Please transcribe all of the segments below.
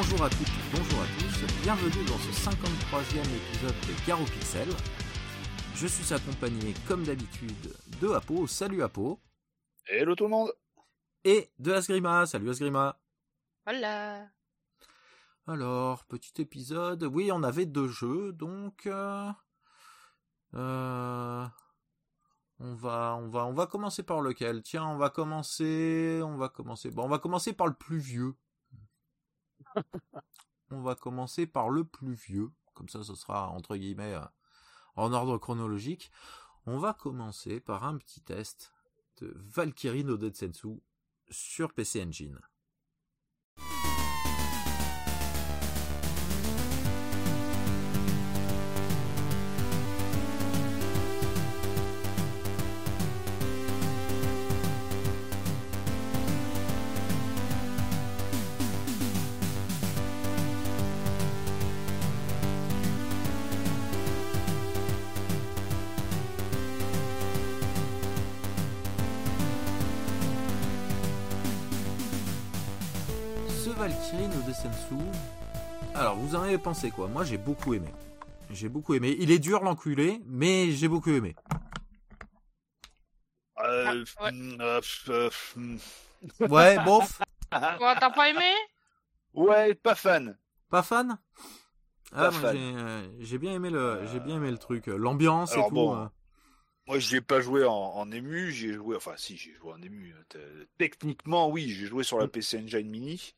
Bonjour à toutes, bonjour à tous, bienvenue dans ce 53e épisode de Gare aux Pixels. Je suis accompagné, comme d'habitude, de Apo. Salut Apo. Hello tout le monde. Et de Asgrima. Salut Asgrima. Voilà. Alors, petit épisode. Oui, on avait deux jeux, donc on va commencer par lequel? Tiens, on va commencer par le plus vieux. On va commencer par le plus vieux, comme ça ce sera entre guillemets en ordre chronologique. On va commencer par un petit test de Valkyrie no Densetsu sur PC Engine. Valkyrie no Densetsu. Alors, vous en avez pensé quoi? Moi, j'ai beaucoup aimé. Il est dur, l'enculé, mais j'ai beaucoup aimé. Ouais, bof. Quoi, t'as pas aimé? Ouais, pas fan. Pas fan? Ah, pas fan. J'ai bien aimé le truc. L'ambiance et tout. Bon. Moi, je n'y ai pas joué en ému, j'ai joué en ému. Techniquement, oui, j'ai joué sur la PC Engine Mini.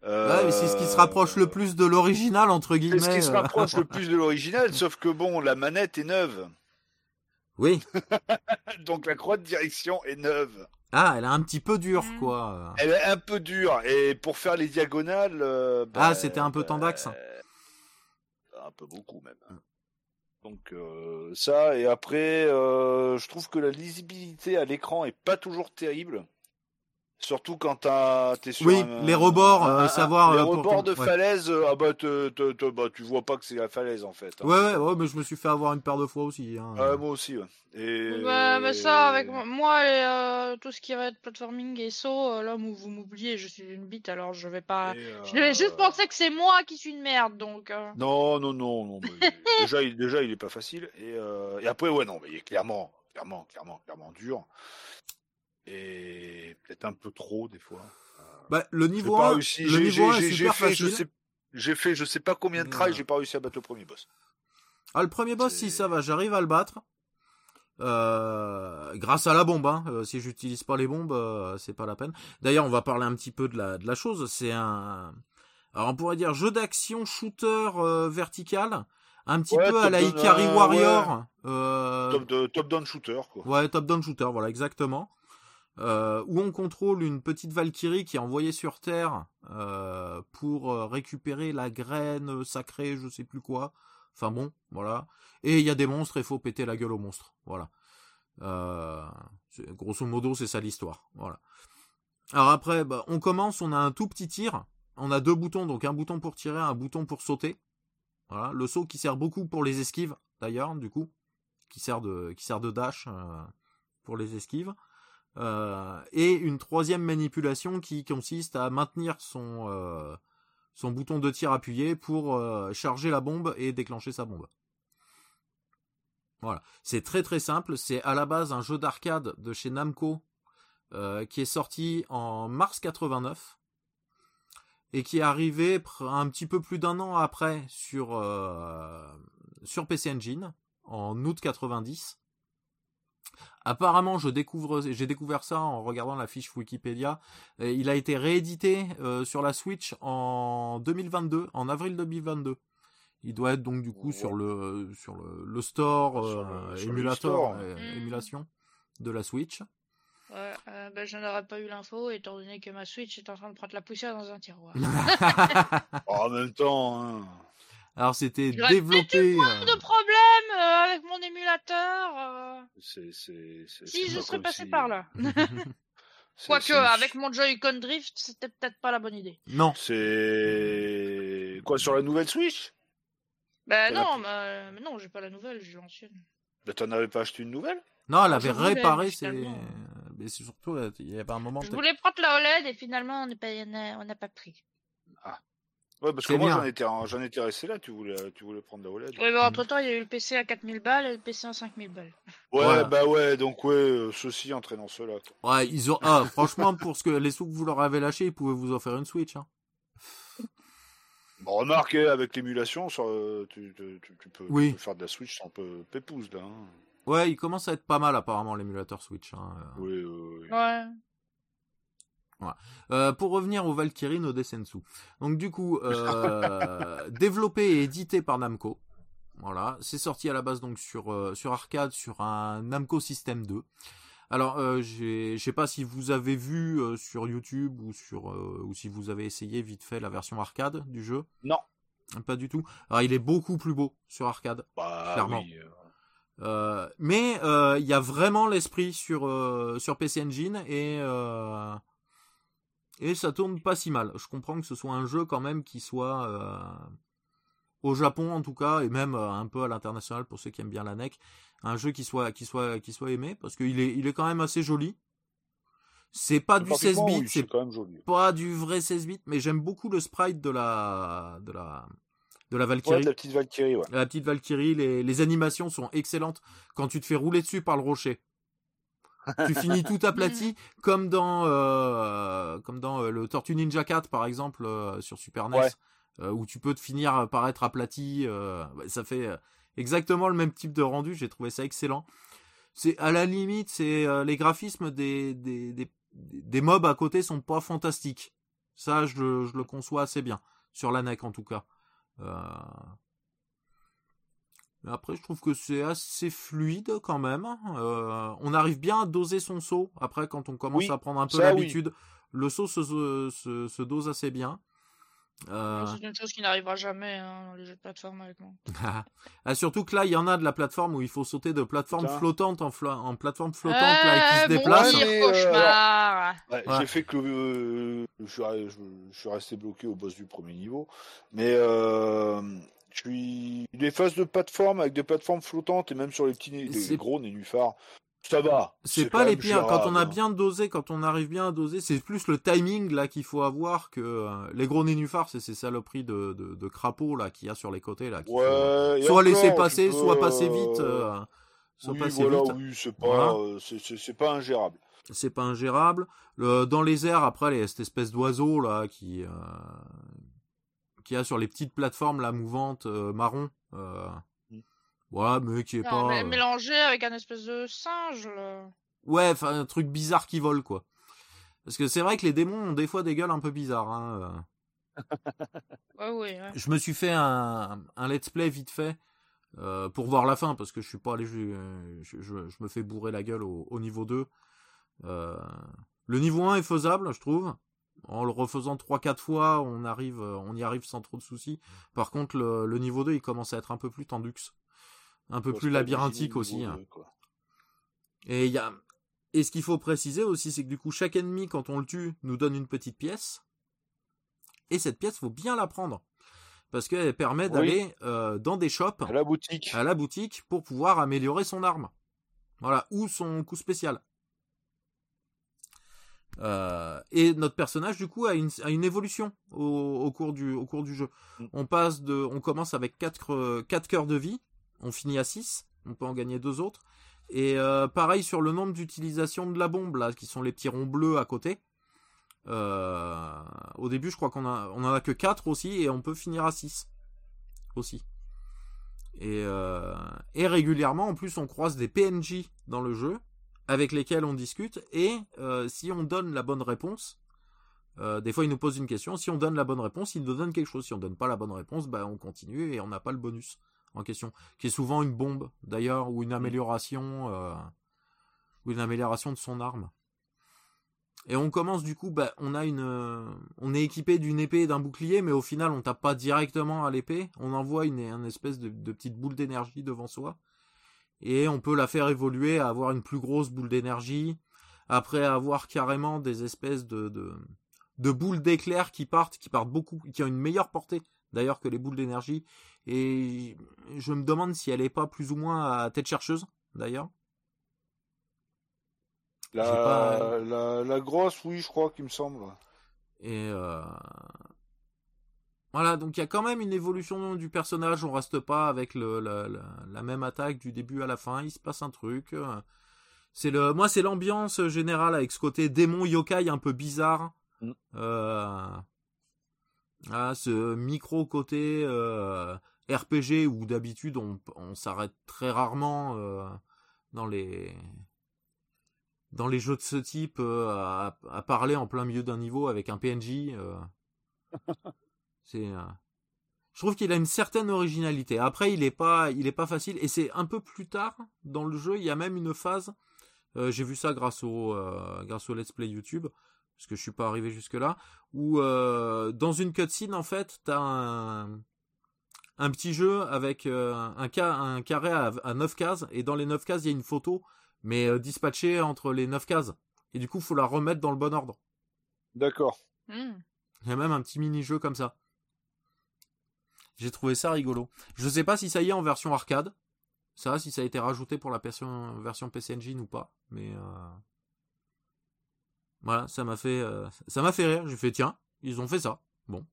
Ouais, mais c'est ce qui se rapproche le plus de l'original, entre guillemets. C'est ce qui se rapproche le plus de l'original, sauf que bon, la manette est neuve. Oui. Donc la croix de direction est neuve. Ah, elle est un petit peu dure, quoi. Elle est un peu dure, et pour faire les diagonales... c'était un peu tendax. Un peu beaucoup, même. Donc ça, et après, je trouve que la lisibilité à l'écran est pas toujours terrible. Surtout quand t'es sur les rebords, savoir... Les rebords de falaise, tu vois pas que c'est la falaise, en fait. Hein. Ouais, mais je me suis fait avoir une paire de fois aussi. Hein. Moi aussi, ouais. Mais ça, avec moi et tout ce qui va être platforming et saut, là, vous m'oubliez, je suis une bite, alors je vais pas... Je devais juste penser que c'est moi qui suis une merde, donc... Non. Mais... déjà, il est pas facile. Et après, mais il est clairement dur. Et peut-être un peu trop des fois. Le niveau 1, c'est super facile. J'ai fait je sais pas combien de tries, j'ai pas réussi à battre le premier boss. Ah, le premier boss, si ça va, j'arrive à le battre. Grâce à la bombe, hein. Si j'utilise pas les bombes, c'est pas la peine. D'ailleurs, on va parler un petit peu de la chose. C'est un... Alors on pourrait dire jeu d'action shooter vertical. Un petit peu à la Ikari Warrior. Ouais. Top-down shooter, quoi. Ouais, top-down shooter, voilà, exactement. Où on contrôle une petite Valkyrie qui est envoyée sur Terre pour récupérer la graine sacrée, je sais plus quoi. Enfin bon, voilà. Et il y a des monstres et il faut péter la gueule aux monstres. Voilà. Grosso modo, c'est ça l'histoire. Voilà. Alors après, on commence, on a un tout petit tir. On a deux boutons, donc un bouton pour tirer, un bouton pour sauter. Voilà. Le saut qui sert beaucoup pour les esquives, d'ailleurs, du coup. Qui sert de dash pour les esquives. Et une troisième manipulation qui consiste à maintenir son bouton de tir appuyé pour charger la bombe et déclencher sa bombe. Voilà, c'est très très simple, c'est à la base un jeu d'arcade de chez Namco qui est sorti en mars 89 et qui est arrivé un petit peu plus d'un an après sur PC Engine en août 90. Apparemment, j'ai découvert ça en regardant la fiche Wikipédia. Il a été réédité sur la Switch en 2022, en avril 2022. Il doit être donc du coup sur le store émulateur, émulation de la Switch. Ouais, je n'aurais pas eu l'info étant donné que ma Switch est en train de prendre la poussière dans un tiroir. En même temps. Hein. Alors c'était développé. Moins de problèmes avec mon émulateur. Si je serais passé par là. Quoique avec mon Joy-Con Drift, c'était peut-être pas la bonne idée. Non. C'est quoi sur la nouvelle Switch? Non, j'ai pas la nouvelle, j'ai l'ancienne. Mais t'en avais pas acheté une nouvelle? Non, elle avait réparé. Mais c'est surtout, il y avait un moment. Je voulais prendre la OLED et finalement on n'a pas pris. Ah. Ouais, parce que moi j'en étais resté là, tu voulais prendre la OLED. Ouais, mais entre temps, il y a eu le PC à 4000 balles et le PC à 5000 balles. Ouais, voilà. Bah ouais, donc ouais, ceci entraînant cela. Ouais, ils ont. Ah, franchement, pour ce que les sous que vous leur avez lâchés, ils pouvaient vous offrir une Switch. Hein. Bon, remarque, avec l'émulation, ça, tu peux oui. Faire de la Switch un peu pépouze là. Hein. Ouais, il commence à être pas mal apparemment l'émulateur Switch. Hein. Oui. Ouais. Voilà. Pour revenir au Valkyrie no Densetsu. Donc du coup, développé et édité par Namco. Voilà, c'est sorti à la base donc sur arcade sur un Namco System 2. Alors, je sais pas si vous avez vu sur YouTube ou ou si vous avez essayé vite fait la version arcade du jeu. Non, pas du tout. Alors, il est beaucoup plus beau sur arcade, bah, clairement. Oui. Mais il y a vraiment l'esprit sur PC Engine et ça tourne pas si mal. Je comprends que ce soit un jeu quand même qui soit au Japon en tout cas et même un peu à l'international pour ceux qui aiment bien la NEC, un jeu qui soit aimé parce qu'il est quand même assez joli. C'est pas du 16 bits, oui, c'est quand même joli. Pas du vrai 16 bits, mais j'aime beaucoup le sprite de la Valkyrie. Ouais, de la petite Valkyrie, ouais. La petite Valkyrie, les animations sont excellentes quand tu te fais rouler dessus par le rocher. Tu finis tout aplati comme dans le Tortue Ninja 4 par exemple sur Super NES, ouais. Où tu peux te finir par être aplati, ça fait exactement le même type de rendu, j'ai trouvé ça excellent. C'est à la limite, c'est les graphismes des mobs à côté sont pas fantastiques. Ça je le conçois assez bien sur la NEC en tout cas. Après je trouve que c'est assez fluide quand même, on arrive bien à doser son saut, après quand on commence à prendre un peu l'habitude, oui. Le saut se dose assez bien. C'est une chose qui n'arrivera jamais dans les jeux de plateforme avec moi. Ah, surtout que là il y en a de la plateforme où il faut sauter de plateforme flottante en plateforme flottante là, qui se déplace. Cauchemar. J'ai fait que je suis resté bloqué au boss du premier niveau, mais je suis des phases de plateforme avec des plateformes flottantes et même sur les petits les gros nénuphars. Ça va. C'est pas les pires. Quand on a bien dosé, quand on arrive bien à doser, c'est plus le timing là qu'il faut avoir que les gros nénuphars, c'est saloperies de crapauds là qu'il y a sur les côtés là. Ouais, soit laisser passer, soit passer vite. Oui, c'est pas ingérable. C'est pas ingérable. Dans les airs, après cette espèce d'oiseau là qui a sur les petites plateformes là mouvantes marron. Ouais, mais qui est non, pas. Mélangé avec un espèce de singe, là. Ouais, enfin, un truc bizarre qui vole, quoi. Parce que c'est vrai que les démons ont des fois des gueules un peu bizarres, hein. Ouais. Je me suis fait un let's play vite fait, pour voir la fin, parce que je suis pas allé, je me fais bourrer la gueule au niveau 2. Le niveau 1 est faisable, je trouve. En le refaisant 3-4 fois, on y arrive sans trop de soucis. Par contre, le niveau 2, il commence à être un peu plus tendux. Un peu plus labyrinthique aussi. Et ce qu'il faut préciser aussi, c'est que du coup, chaque ennemi, quand on le tue, nous donne une petite pièce. Et cette pièce, faut bien la prendre. Parce qu'elle permet d'aller dans des shops. À la boutique pour pouvoir améliorer son arme. Voilà. Ou son coup spécial. Et notre personnage, du coup, a une évolution au cours du jeu. On passe on commence avec 4 cœurs de vie. On finit à 6, on peut en gagner 2 autres. Et pareil sur le nombre d'utilisations de la bombe, là, qui sont les petits ronds bleus à côté. Au début, je crois qu'on en a que 4 aussi, et on peut finir à 6 aussi. Et régulièrement, en plus, on croise des PNJ dans le jeu, avec lesquels on discute, et si on donne la bonne réponse, des fois, ils nous posent une question, si on donne la bonne réponse, ils nous donnent quelque chose. Si on donne pas la bonne réponse, bah, on continue, et on n'a pas le bonus en question, qui est souvent une bombe d'ailleurs ou une amélioration de son arme. Et on commence du coup, on est équipé d'une épée et d'un bouclier, mais au final on tape pas directement à l'épée, on envoie une espèce de petite boule d'énergie devant soi, et on peut la faire évoluer à avoir une plus grosse boule d'énergie, après avoir carrément des espèces de boules d'éclairs qui partent beaucoup, qui ont une meilleure portée d'ailleurs que les boules d'énergie, et je me demande si elle est pas plus ou moins à tête chercheuse d'ailleurs. La grosse, oui, je crois qu'il me semble. Et Voilà, donc il y a quand même une évolution du personnage, on reste pas avec la même attaque du début à la fin, il se passe un truc. Moi c'est l'ambiance générale avec ce côté démon yokai un peu bizarre. Ce micro côté RPG où d'habitude on s'arrête très rarement dans les jeux de ce type à parler en plein milieu d'un niveau avec un PNJ. Je trouve qu'il a une certaine originalité. Après, il est pas facile. Et c'est un peu plus tard dans le jeu. Il y a même une phase. J'ai vu ça grâce au Let's Play YouTube, parce que je suis pas arrivé jusque là. Où dans une cutscene, en fait, t'as un petit jeu avec un carré à 9 cases. Et dans les 9 cases, il y a une photo, mais dispatchée entre les 9 cases. Et du coup, faut la remettre dans le bon ordre. D'accord. Il y a même un petit mini-jeu comme ça. J'ai trouvé ça rigolo. Je sais pas si ça y est en version arcade. Ça, si ça a été rajouté pour la version PC Engine ou pas. Mais voilà, ça m'a fait rire. J'ai fait tiens, ils ont fait ça. Bon,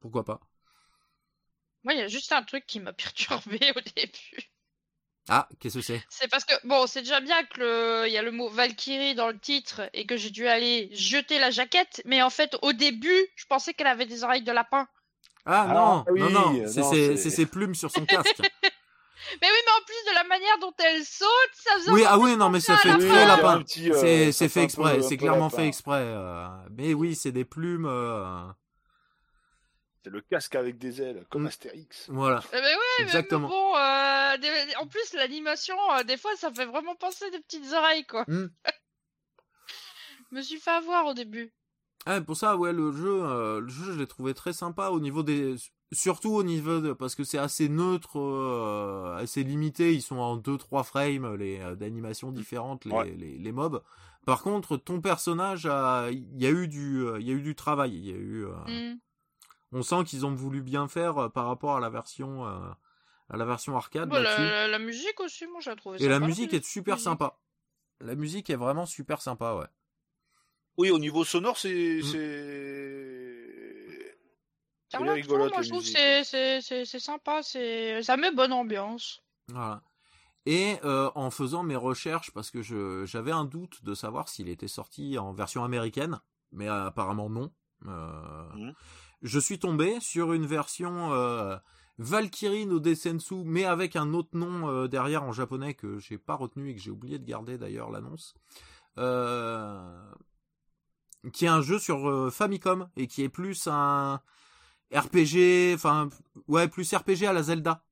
pourquoi pas. Moi, il y a juste un truc qui m'a perturbé au début. Ah, qu'est-ce que c'est ? C'est parce que bon, c'est déjà bien que il y a le mot Valkyrie dans le titre et que j'ai dû aller jeter la jaquette. Mais en fait, au début, je pensais qu'elle avait des oreilles de lapin. Ah non, c'est ses plumes sur son casque. Mais oui, mais en plus de la manière dont elle saute, ça faisait... mais ça fait très lapin. C'est fait exprès, c'est clairement fait exprès. Mais oui, c'est des plumes... C'est le casque avec des ailes, comme Astérix. Voilà. Mais oui, exactement. Mais bon, en plus, l'animation, des fois, ça fait vraiment penser des petites oreilles, quoi. Je me suis fait avoir au début. Ah, pour ça, ouais, le jeu, je l'ai trouvé très sympa surtout au niveau de, parce que c'est assez neutre, assez limité, ils sont en 2-3 frames, d'animations différentes, les mobs. Par contre, ton personnage il y a eu du travail, on sent qu'ils ont voulu bien faire par rapport à la version arcade. Bon, la musique aussi, moi, je la trouvais sympa. Et la musique est super sympa. La musique est vraiment super sympa, ouais. Oui, au niveau sonore, c'est rigolo. Moi, je trouve c'est sympa, ça met bonne ambiance. Voilà. Et en faisant mes recherches, parce que j'avais un doute de savoir s'il était sorti en version américaine, mais apparemment non. Je suis tombé sur une version Valkyrie no Densetsu, mais avec un autre nom derrière en japonais que j'ai pas retenu et que j'ai oublié de garder d'ailleurs l'annonce. Qui est un jeu sur Famicom et qui est plus un RPG, plus RPG à la Zelda.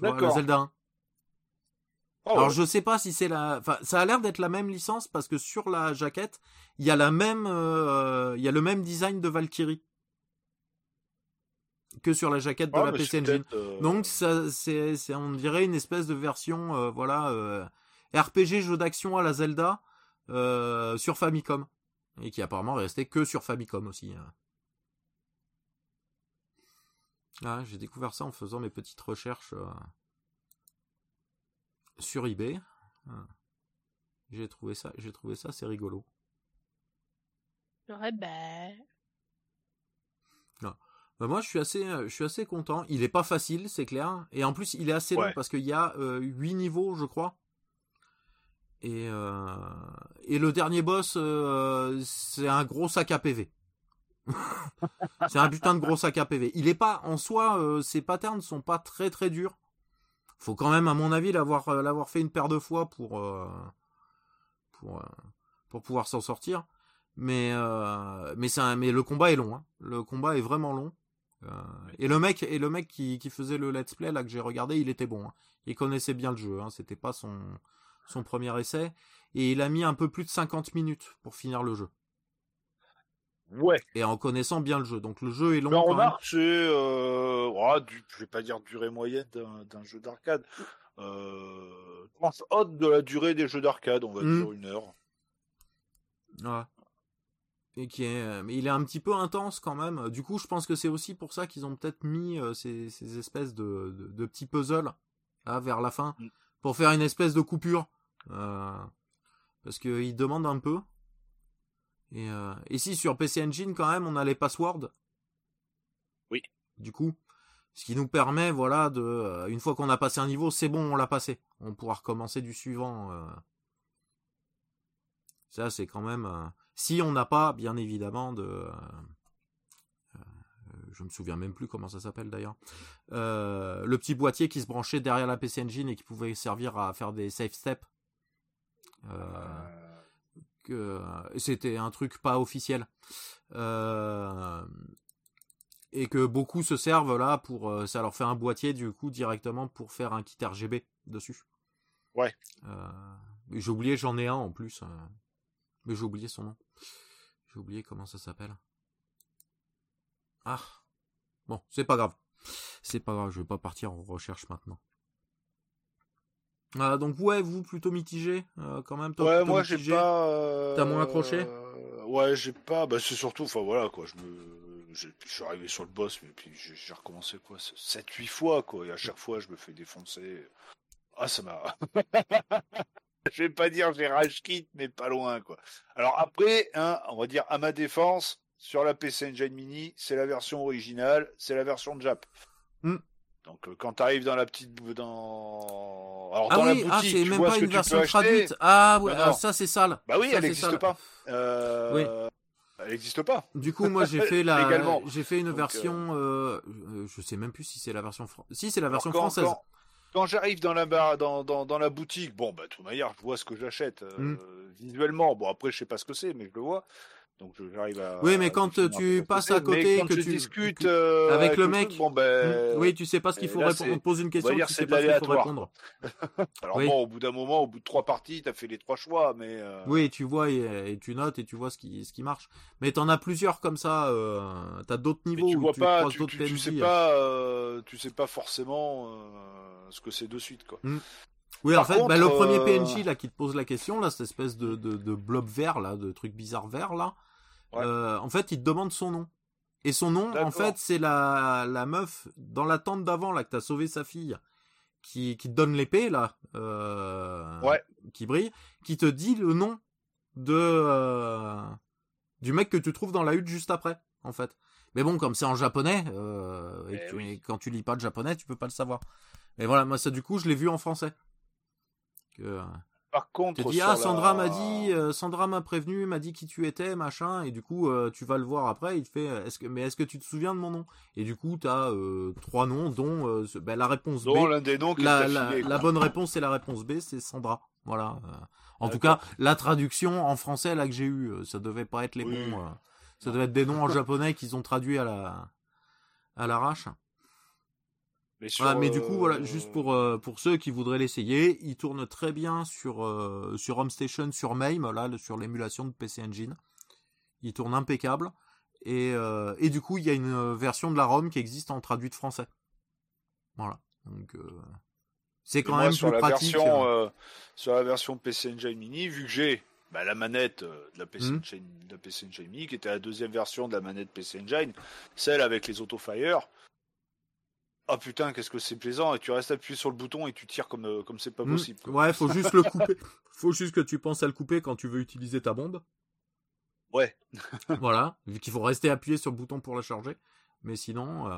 D'accord. Vois, la Zelda 1. Alors je sais pas si c'est ça a l'air d'être la même licence parce que sur la jaquette, il y a le même design de Valkyrie que sur la jaquette de la PC Engine. Donc ça c'est on dirait une espèce de version RPG jeu d'action à la Zelda sur Famicom. Et qui apparemment restait que sur Famicom aussi. Ah, j'ai découvert ça en faisant mes petites recherches sur eBay. J'ai trouvé ça, c'est rigolo. Ben moi, je suis assez content. Il est pas facile, c'est clair. Et en plus, il est assez long parce qu'il y a 8 niveaux, je crois. Et le dernier boss, c'est un gros sac à PV. C'est un putain de gros sac à PV. Il est pas, en soi, ses patterns sont pas très très durs. Faut quand même, à mon avis, l'avoir fait une paire de fois pour pouvoir s'en sortir. Mais le combat est long. Hein. Le combat est vraiment long. Et le mec qui faisait le let's play là que j'ai regardé, il était bon. Hein. Il connaissait bien le jeu. Hein. C'était pas son premier essai, et il a mis un peu plus de 50 minutes pour finir le jeu. Ouais. Et en connaissant bien le jeu. Donc le jeu est long. Ben, on a je vais pas dire durée moyenne d'un jeu d'arcade. Haute de la durée des jeux d'arcade, on va dire 1 heure. Ouais. Et mais il est un petit peu intense quand même. Du coup, je pense que c'est aussi pour ça qu'ils ont peut-être mis ces espèces de petits puzzles là, vers la fin. Pour faire une espèce de coupure. Parce qu'il demande un peu. Et si sur PC Engine, quand même, on a les passwords. Oui. du coup. Ce qui nous permet, voilà, de... une fois qu'on a passé un niveau, c'est bon, on l'a passé. On pourra recommencer du suivant. Ça, c'est quand même... si on n'a pas, bien évidemment, de... je me souviens même plus comment ça s'appelle, d'ailleurs. Le petit boîtier qui se branchait derrière la PC Engine et qui pouvait servir à faire des safe steps. C'était un truc pas officiel. Et que beaucoup se servent là pour... ça leur fait un boîtier du coup directement pour faire un kit RGB dessus. Ouais. J'ai oublié, j'en ai un en plus. Mais j'ai oublié son nom. J'ai oublié comment ça s'appelle. Ah. Bon, c'est pas grave. C'est pas grave, je vais pas partir en recherche maintenant. Donc ouais, vous plutôt mitigé quand même. Ouais, moi mitigé. J'ai pas... T'as moins accroché ouais, j'ai pas... Bah, c'est surtout... Enfin voilà quoi, je suis arrivé sur le boss, mais puis j'ai recommencé quoi, 7-8 fois quoi, et à chaque fois je me fais défoncer. Ah, ça m'a... Je vais pas dire j'ai rage quit, mais pas loin quoi. Alors après, hein, on va dire à ma défense, sur la PC Engine Mini, c'est la version originale, c'est la version Jap. Mm. Donc quand t'arrives dans la petite... Dans... Alors, ah dans oui, la boutique, c'est tu même vois pas une version traduite. Ah ouais, bah, ça c'est sale. Bah oui, ça, elle n'existe pas. Oui. Elle n'existe pas. Du coup, moi, j'ai fait la, j'ai fait une version, je sais même plus si c'est la version si c'est la version française. Quand j'arrive dans la barre, dans la boutique, bon, bah, de toute manière, je vois ce que j'achète visuellement. Bon, après, je sais pas ce que c'est, mais je le vois. Donc, j'arrive à. Oui, mais quand tu passes à côté, que tu discutes avec le mec, bon, ben, oui, tu sais pas ce qu'il faut répondre. On te pose une question, tu sais pas ce qu'il faut répondre. Alors oui. Bon, au bout d'un moment, au bout de 3 parties, t'as fait les 3 choix, mais. Oui, tu vois et tu notes et tu vois ce qui marche. Mais t'en as plusieurs comme ça. T'as d'autres niveaux où tu croises d'autres PNJ. Tu sais pas forcément ce que c'est de suite, quoi. Oui, par en fait, contre, le premier PNJ là qui te pose la question, là, cette espèce de blob vert là, de truc bizarre vert là, ouais. En fait, il te demande son nom. Et son nom, d'accord. En fait, c'est la meuf dans la tente d'avant là que t'as sauvé sa fille, qui te donne l'épée là, ouais. Qui brille, qui te dit le nom du mec que tu trouves dans la hutte juste après, en fait. Mais bon, comme c'est en japonais, et quand tu lis pas le japonais, tu peux pas le savoir. Mais voilà, moi ça du coup, je l'ai vu en français. Par contre, tu dis Sandra m'a dit, Sandra m'a prévenu, m'a dit qui tu étais, machin, et du coup tu vas le voir après, il te fait est-ce que tu te souviens de mon nom? Et du coup t'as 3 noms dont la réponse B. L'un des noms la bonne réponse c'est la réponse B, c'est Sandra. Voilà. En tout cas, la traduction en français là que j'ai eu, ça devait pas être les bons. Ça devait être des noms en japonais qu'ils ont traduits à l'arrache. Mais, voilà, mais du coup, voilà, juste pour ceux qui voudraient l'essayer, il tourne très bien sur Home Station, sur MAME, là, sur l'émulation de PC Engine. Il tourne impeccable. Et du coup, il y a une version de la ROM qui existe en traduit de français. Voilà. Donc, c'est quand même plus pratique. Sur la version PC Engine Mini, vu que j'ai la manette de la PC Engine Mini, qui était la 2e version de la manette PC Engine, celle avec les autofire. Ah putain, qu'est-ce que c'est plaisant, et tu restes appuyé sur le bouton et tu tires comme c'est pas possible. Quoi. Ouais, faut juste le couper. Faut juste que tu penses à le couper quand tu veux utiliser ta bombe. Ouais. Voilà, vu qu'il faut rester appuyé sur le bouton pour la charger. Mais sinon...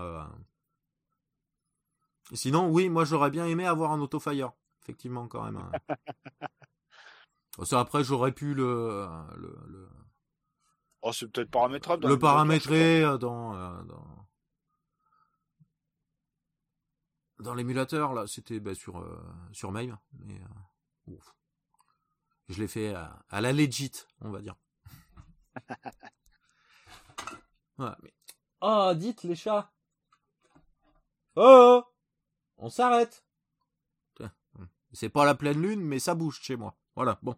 Sinon, oui, moi j'aurais bien aimé avoir un autofire. Effectivement, quand même. Ça, après, j'aurais pu le... Oh, c'est peut-être paramétrable. Le paramétrer dans l'émulateur, là, c'était sur MAME. Mais, je l'ai fait à la legit, on va dire. Voilà, mais... Oh, dites les chats. Oh, on s'arrête. C'est pas la pleine lune, mais ça bouge chez moi. Voilà, bon.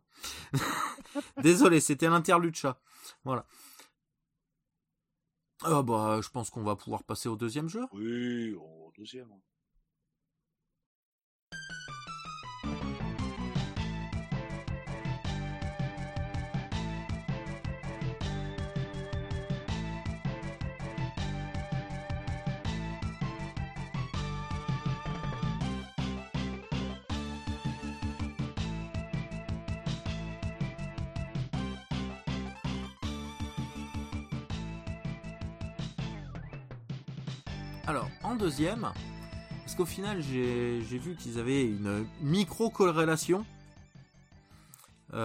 Désolé, c'était l'interlude chat. Voilà. Ah bah, je pense qu'on va pouvoir passer au 2e jeu. Oui, au 2e. Alors, en deuxième, parce qu'au final, j'ai vu qu'ils avaient une micro-corrélation. Les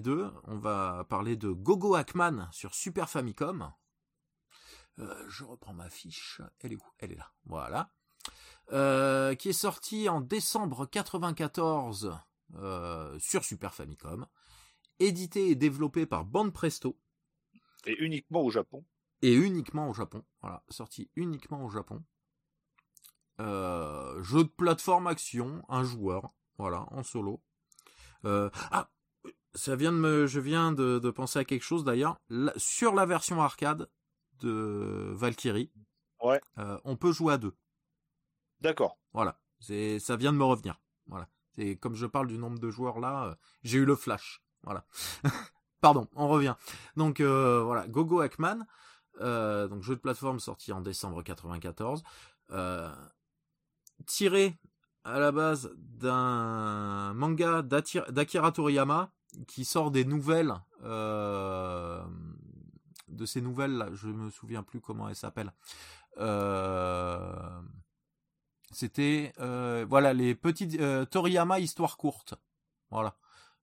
deux, on va parler de Gogo Ackman sur Super Famicom. Je reprends ma fiche. Elle est où? Elle est là. Voilà. Qui est sorti en décembre 1994 sur Super Famicom. Édité et développé par Banpresto. Et uniquement au Japon. Et uniquement au Japon. Voilà. Sorti uniquement au Japon. Jeu de plateforme action, un joueur. Voilà, en solo. Je viens de penser à quelque chose d'ailleurs. Sur la version arcade de Valkyrie, ouais. On peut jouer à deux. D'accord. Voilà, ça vient de me revenir. Voilà, c'est comme je parle du nombre de joueurs là, j'ai eu le flash. Voilà. Pardon, on revient. Donc voilà, Gogo Ackman, donc jeu de plateforme sorti en décembre 1994, tiré à la base d'un manga d'Akira Toriyama qui sort des nouvelles de ces nouvelles là, je me souviens plus comment elles s'appellent. C'était voilà les petites Toriyama histoire courte. Voilà,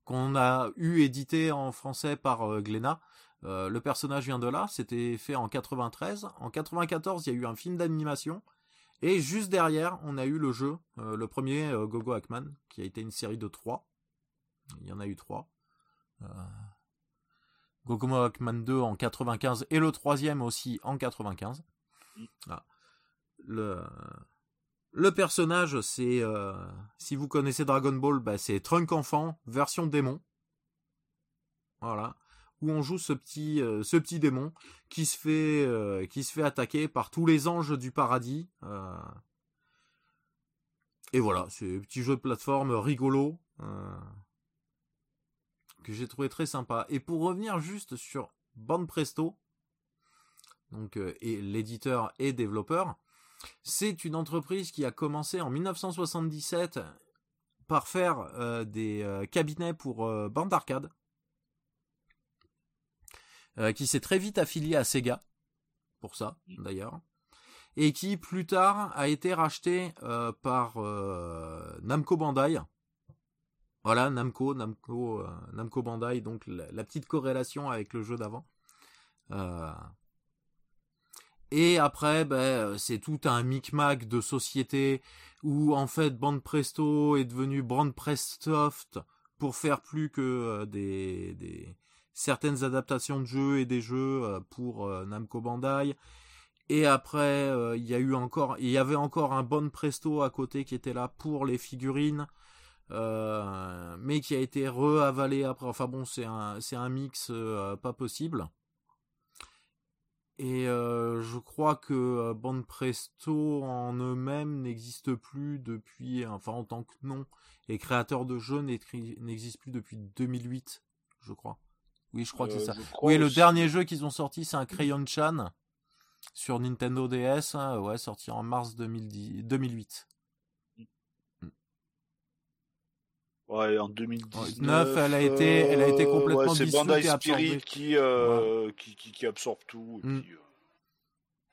qu'on a eu édité en français par Glénat. Le personnage vient de là, c'était fait en 93, en 94, il y a eu un film d'animation. Et juste derrière, on a eu le jeu, le premier Gogo Ackman, qui a été une série de 3. Il y en a eu 3. Gogo Ackman 2 en 95 et le troisième aussi en 95. Ah. Le personnage, c'est... si vous connaissez Dragon Ball, bah, c'est Trunk enfant, version démon. Voilà. Où on joue ce petit démon qui se fait attaquer par tous les anges du paradis. Et voilà, c'est un petit jeu de plateforme rigolo que j'ai trouvé très sympa. Et pour revenir juste sur Banpresto, donc et l'éditeur et développeur, c'est une entreprise qui a commencé en 1977 par faire des cabinets pour bandes d'arcade. Qui s'est très vite affilié à Sega, pour ça d'ailleurs, et qui plus tard a été racheté par Namco Bandai. Voilà, Namco Bandai, donc la petite corrélation avec le jeu d'avant. Et après, c'est tout un micmac de société où en fait Banpresto est devenu Banprestoft pour faire plus que certaines adaptations de jeux et des jeux pour Namco Bandai. Et après, il y avait encore un Banpresto à côté qui était là pour les figurines, mais qui a été re-avalé après. Enfin bon, c'est un mix pas possible. Et je crois que Banpresto en eux-mêmes n'existe plus depuis... Enfin, en tant que nom, et créateur de jeux n'existe plus depuis 2008, je crois. Oui, je crois que c'est ça. Oui, le dernier jeu qu'ils ont sorti, c'est un Crayon Chan sur Nintendo DS, hein, ouais, sorti en mars 2008. Ouais, en 2019. Elle a été complètement dissoute. C'est Bandai Spirit qui absorbe tout. Et puis,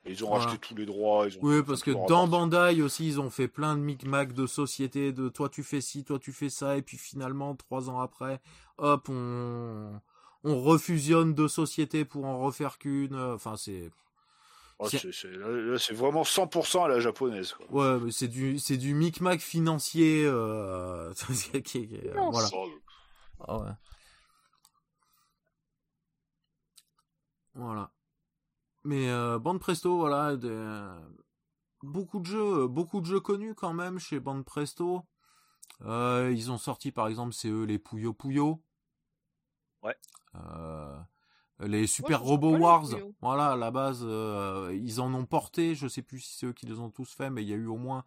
ils ont racheté tous les droits. Oui, parce que dans Bandai aussi, ils ont fait plein de micmacs de société, de toi tu fais ci, toi tu fais ça, et puis finalement, 3 ans après, hop, on refusionne deux sociétés pour en refaire qu'une. Enfin, c'est vraiment 100% à la japonaise, quoi. Ouais, mais c'est du micmac financier. Voilà. Ah ouais. Voilà. Mais Banpresto, voilà, beaucoup de jeux connus quand même chez Banpresto. Ils ont sorti par exemple, c'est eux les Puyo Puyo. Ouais. Les Super Robo Wars, voilà, à la base, ils en ont porté, je sais plus si c'est eux qui les ont tous fait, mais il y a eu au moins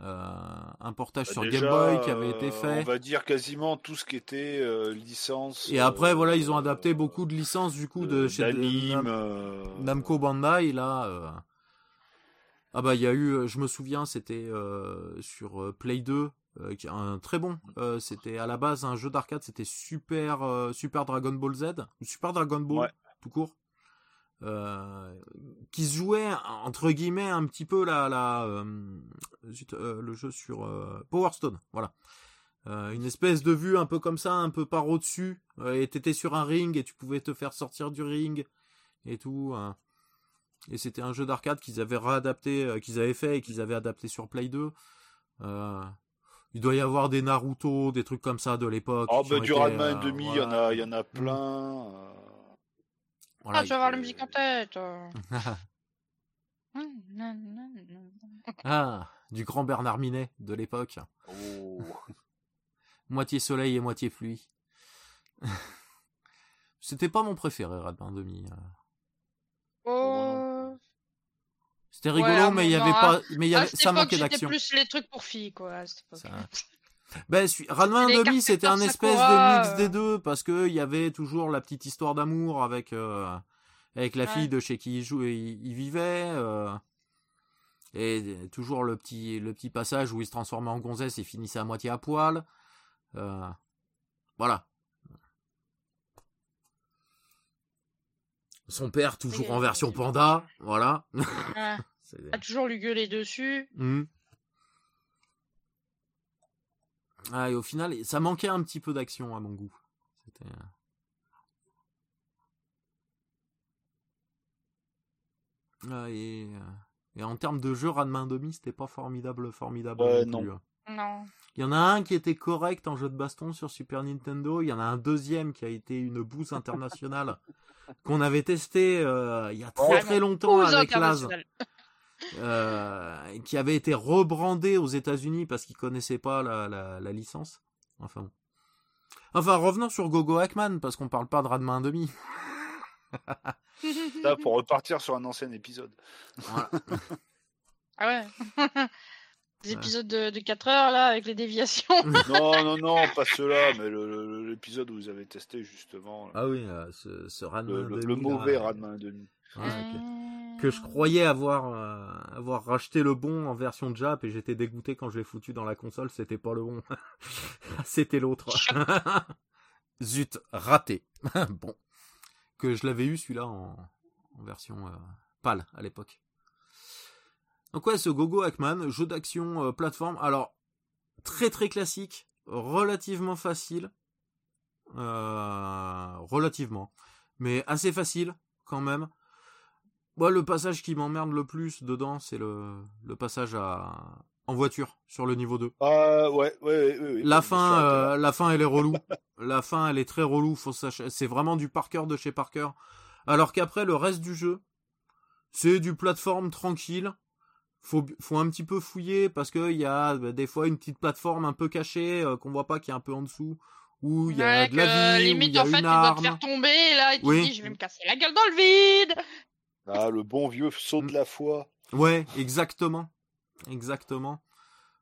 un portage sur déjà, Game Boy qui avait été fait. On va dire quasiment tout ce qui était licence. Et après, voilà, ils ont adapté beaucoup de licences du coup de chez Namco Bandai là. Ah bah il y a eu, je me souviens, c'était sur Play 2. Un très bon. C'était à la base un jeu d'arcade, c'était Super Dragon Ball Z, ou Super Dragon Ball tout court. qui se jouait entre guillemets un petit peu le jeu sur Power Stone, voilà. Une espèce de vue un peu comme ça, un peu par au-dessus, et t'étais sur un ring et tu pouvais te faire sortir du ring et tout. Et c'était un jeu d'arcade qu'ils avaient réadapté, qu'ils avaient fait et qu'ils avaient adapté sur Play 2. Il doit y avoir des Naruto, des trucs comme ça de l'époque. Ah, bah, du Ranma 1.5, voilà. Il y en a plein. Voilà, ah, je vais avoir la musique en tête. Ah, du grand Bernard Minet de l'époque. Oh. Moitié soleil et moitié pluie. C'était pas mon préféré, Radman Demi. Oh. C'était rigolo, ouais, mais il y avait pas, mais il y avait, ça manquait d'action. C'était plus les trucs pour filles, quoi. Ben, Radman Demi, c'était un espèce de mix des deux, parce que il y avait toujours la petite histoire d'amour avec la fille de chez qui il jouait, il vivait. Et toujours le petit passage où il se transformait en gonzesse et finissait à moitié à poil. Voilà. Son père, toujours en version panda. Voilà. A toujours lui gueuler dessus. Mmh. Ah, et au final, ça manquait un petit peu d'action à mon goût. C'était... Ah, et en termes de jeu, Ranma 1.5, c'était pas formidable non plus. Non. Il y en a un qui était correct en jeu de baston sur Super Nintendo. Il y en a un deuxième qui a été une bouse internationale qu'on avait testé il y a très longtemps avec Laz, qui avait été rebrandé aux États-Unis parce qu'ils connaissaient pas la licence. Enfin, revenons sur Gogo Ackman parce qu'on parle pas de Ranma 1.5. Là, pour repartir sur un ancien épisode. Voilà. Ah ouais. Des épisodes de 4 heures, là, avec les déviations. Non, pas ceux-là, mais l'épisode où vous avez testé, justement. Là. Ah oui, ce Ranma 1.5. Le mauvais Ranma 1.5. Ah, okay. Que je croyais avoir racheté le bon en version Jap, et j'étais dégoûté quand je l'ai foutu dans la console, c'était pas le bon. C'était l'autre. Zut, raté. Bon. Que je l'avais eu celui-là en version PAL à l'époque. Donc ouais, ce Gogo Ackman, jeu d'action plateforme, alors très très classique, relativement facile, mais assez facile quand même. Bon, le passage qui m'emmerde le plus dedans, c'est le passage en voiture sur le niveau 2. Ouais. La fin, elle est relou. La fin, elle est très relou. C'est vraiment du par cœur de chez par cœur. Alors qu'après, le reste du jeu, c'est du plateforme tranquille. Faut un petit peu fouiller parce que il y a des fois une petite plateforme un peu cachée qu'on voit pas, qui est un peu en dessous, où il y a de la vie, limite, où il y a en une fait, arme. Tu dois te faire tomber là, et tu te dis je vais me casser la gueule dans le vide. Ah, le bon vieux saut de la foi. Ouais, exactement.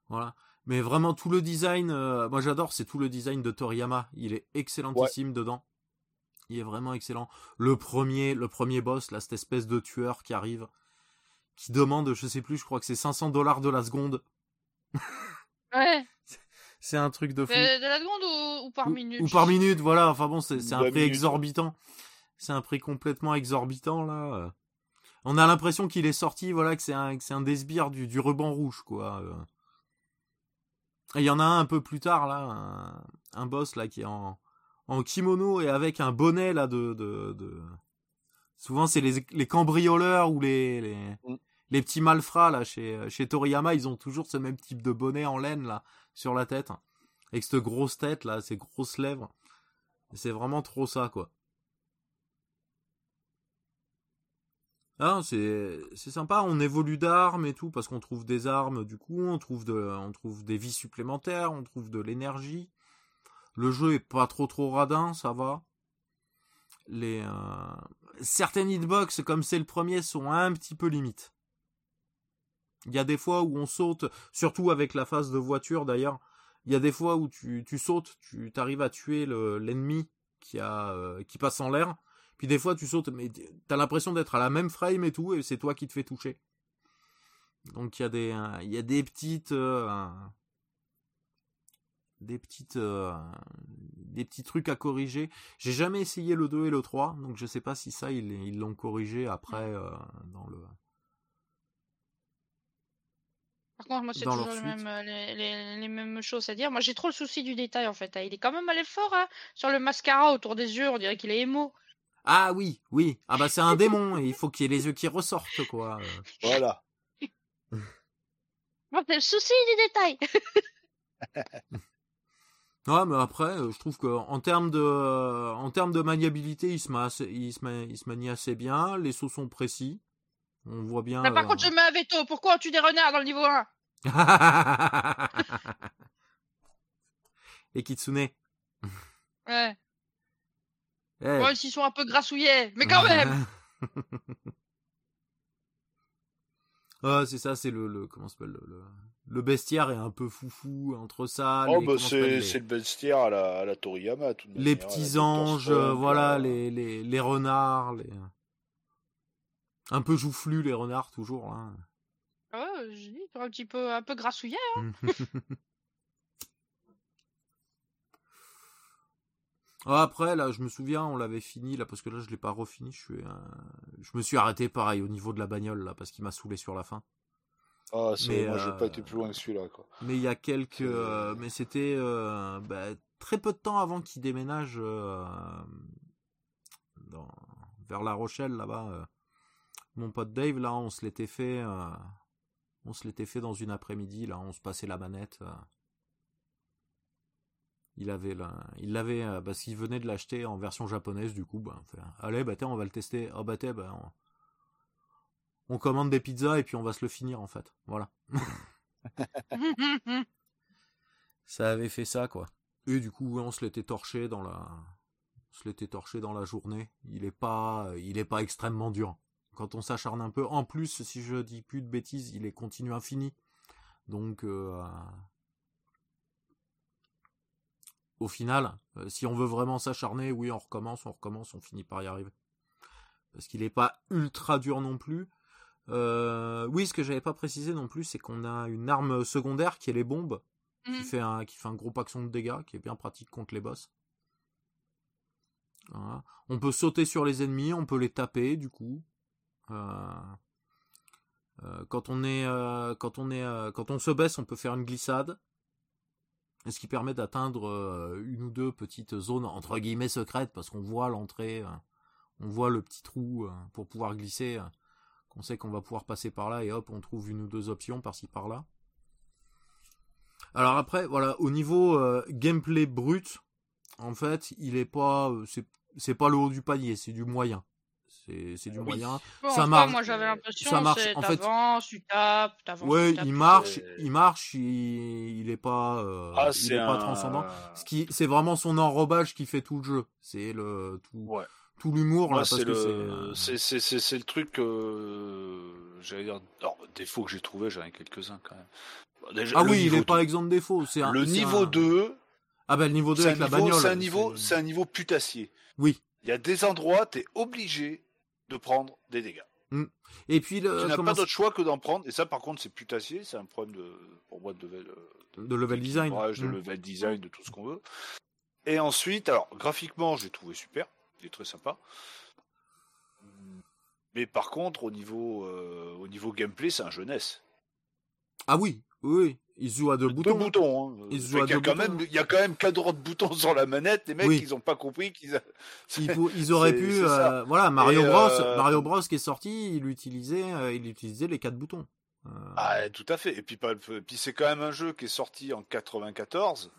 Voilà. Mais vraiment tout le design, moi j'adore, c'est tout le design de Toriyama. Il est excellentissime dedans. Il est vraiment excellent. Le premier boss, là, cette espèce de tueur qui arrive, qui demande, je sais plus, je crois que c'est $500 de la seconde. Ouais. C'est un truc de fou. De la seconde ou par minute? Ou par minute, voilà. Enfin bon, c'est un prix exorbitant. C'est un prix complètement exorbitant, là. On a l'impression qu'il est sorti, voilà, que c'est un des sbires du ruban rouge, quoi. Et il y en a un peu plus tard, là, un boss, là, qui est en kimono et avec un bonnet, là, de... Souvent, c'est les cambrioleurs ou les petits malfrats, là, chez Toriyama, ils ont toujours ce même type de bonnet en laine, là, sur la tête. Avec cette grosse tête, là, ces grosses lèvres. Et c'est vraiment trop ça, quoi. Ah, c'est sympa, on évolue d'armes et tout, parce qu'on trouve des armes, du coup, on trouve des vies supplémentaires, on trouve de l'énergie. Le jeu est pas trop radin, ça va. Certaines hitbox, comme c'est le premier, sont un petit peu limites. Il y a des fois où on saute, surtout avec la phase de voiture d'ailleurs, il y a des fois où tu sautes, tu t'arrives à tuer l'ennemi qui passe en l'air, puis des fois tu sautes, mais t'as l'impression d'être à la même frame et tout, et c'est toi qui te fais toucher. Donc il y a des petites... des petits trucs à corriger. J'ai jamais essayé le 2 et le 3, donc je sais pas si ça ils l'ont corrigé après dans le. Par contre, moi, c'est dans toujours les mêmes choses à dire. Moi, j'ai trop le souci du détail, en fait. Il est quand même allé fort, hein, sur le mascara autour des yeux. On dirait qu'il est émo. Ah oui, oui. Ah bah, c'est un démon. Il faut qu'il y ait les yeux qui ressortent, quoi. Voilà. Moi, c'est le souci du détail. Ouais, mais après, je trouve qu'en termes de maniabilité, il se manie assez bien. Les sauts sont précis. On voit bien. Mais par contre, je mets un veto. Pourquoi on tue des renards dans le niveau 1 ? Et Kitsune. Ouais. Ouais. Ouais, ils sont un peu grassouillés, mais quand même. C'est ça, c'est le comment s'appelle le bestiaire est un peu foufou entre ça. Oh, bah c'est le bestiaire à la Toriyama. Tout de les manière, petits anges, voilà, les renards, les. Un peu joufflu, les renards, toujours. Hein. Oh, j'ai dit, un peu grassouillet. Hein. Après, là, je me souviens, on l'avait fini, là, parce que là, je l'ai pas refini. Je me suis arrêté, pareil, au niveau de la bagnole, là, parce qu'il m'a saoulé sur la fin. Ah, c'est moi, j'ai pas été plus loin que celui-là, quoi. Mais il y a quelques... mais c'était très peu de temps avant qu'il déménage vers La Rochelle, là-bas... Mon pote Dave, là, on se l'était fait dans une après-midi, là, on se passait la manette. Il l'avait, parce qu'il venait de l'acheter en version japonaise, du coup, allez, on va le tester. Ah, on commande des pizzas et puis on va se le finir, en fait. Voilà. Ça avait fait ça, quoi. Et du coup, on se l'était torché dans la journée. Il est pas extrêmement dur. Quand on s'acharne un peu, en plus, si je dis plus de bêtises, il est continu infini. Donc, au final, si on veut vraiment s'acharner, oui, on recommence, on finit par y arriver. Parce qu'il n'est pas ultra dur non plus. Oui, ce que j'avais pas précisé non plus, c'est qu'on a une arme secondaire qui est les bombes, qui fait un gros paxon de dégâts, qui est bien pratique contre les boss. Voilà. On peut sauter sur les ennemis, on peut les taper, du coup. Quand on se baisse, on peut faire une glissade, ce qui permet d'atteindre une ou deux petites zones entre guillemets secrètes, parce qu'on voit l'entrée, on voit le petit trou pour pouvoir glisser, qu'on sait qu'on va pouvoir passer par là, et hop, on trouve une ou deux options par-ci par-là. Alors après, voilà, au niveau gameplay brut, en fait, c'est pas le haut du panier, c'est du moyen. C'est du moyen. Bon, ça marche. Moi, j'avais l'impression ça marche. En fait, tu tapes. Ouais, il marche. Il est pas. Il est pas transcendant. C'est vraiment son enrobage qui fait tout le jeu. C'est le tout. Ouais. Tout l'humour, ouais, là, parce que c'est le truc. J'allais dire. Alors, défaut que j'ai trouvé, j'en ai quelques-uns quand même. Déjà, il est pas exempt de défaut. Le niveau 2. Ah ben, le niveau 2 avec la bagnole. C'est un niveau putassier. Oui. Il y a des endroits, t'es obligé de prendre des dégâts. Et puis tu n'as pas d'autre choix que d'en prendre. Et ça, par contre, c'est putassier. C'est un problème pour moi de level design. De level design, de tout ce qu'on veut. Et ensuite, alors, graphiquement, j'ai trouvé super. Il est très sympa. Mais par contre, au niveau gameplay, c'est un jeunesse. Ah oui, oui. Ils jouent à deux boutons. Hein. Il y a quand même 4 boutons sur la manette. Les mecs, ils n'ont pas compris qu'ils. Ils auraient pu. Voilà, Mario Bros qui est sorti, il utilisait les 4 boutons. Ah, tout à fait. Et puis c'est quand même un jeu qui est sorti en 94.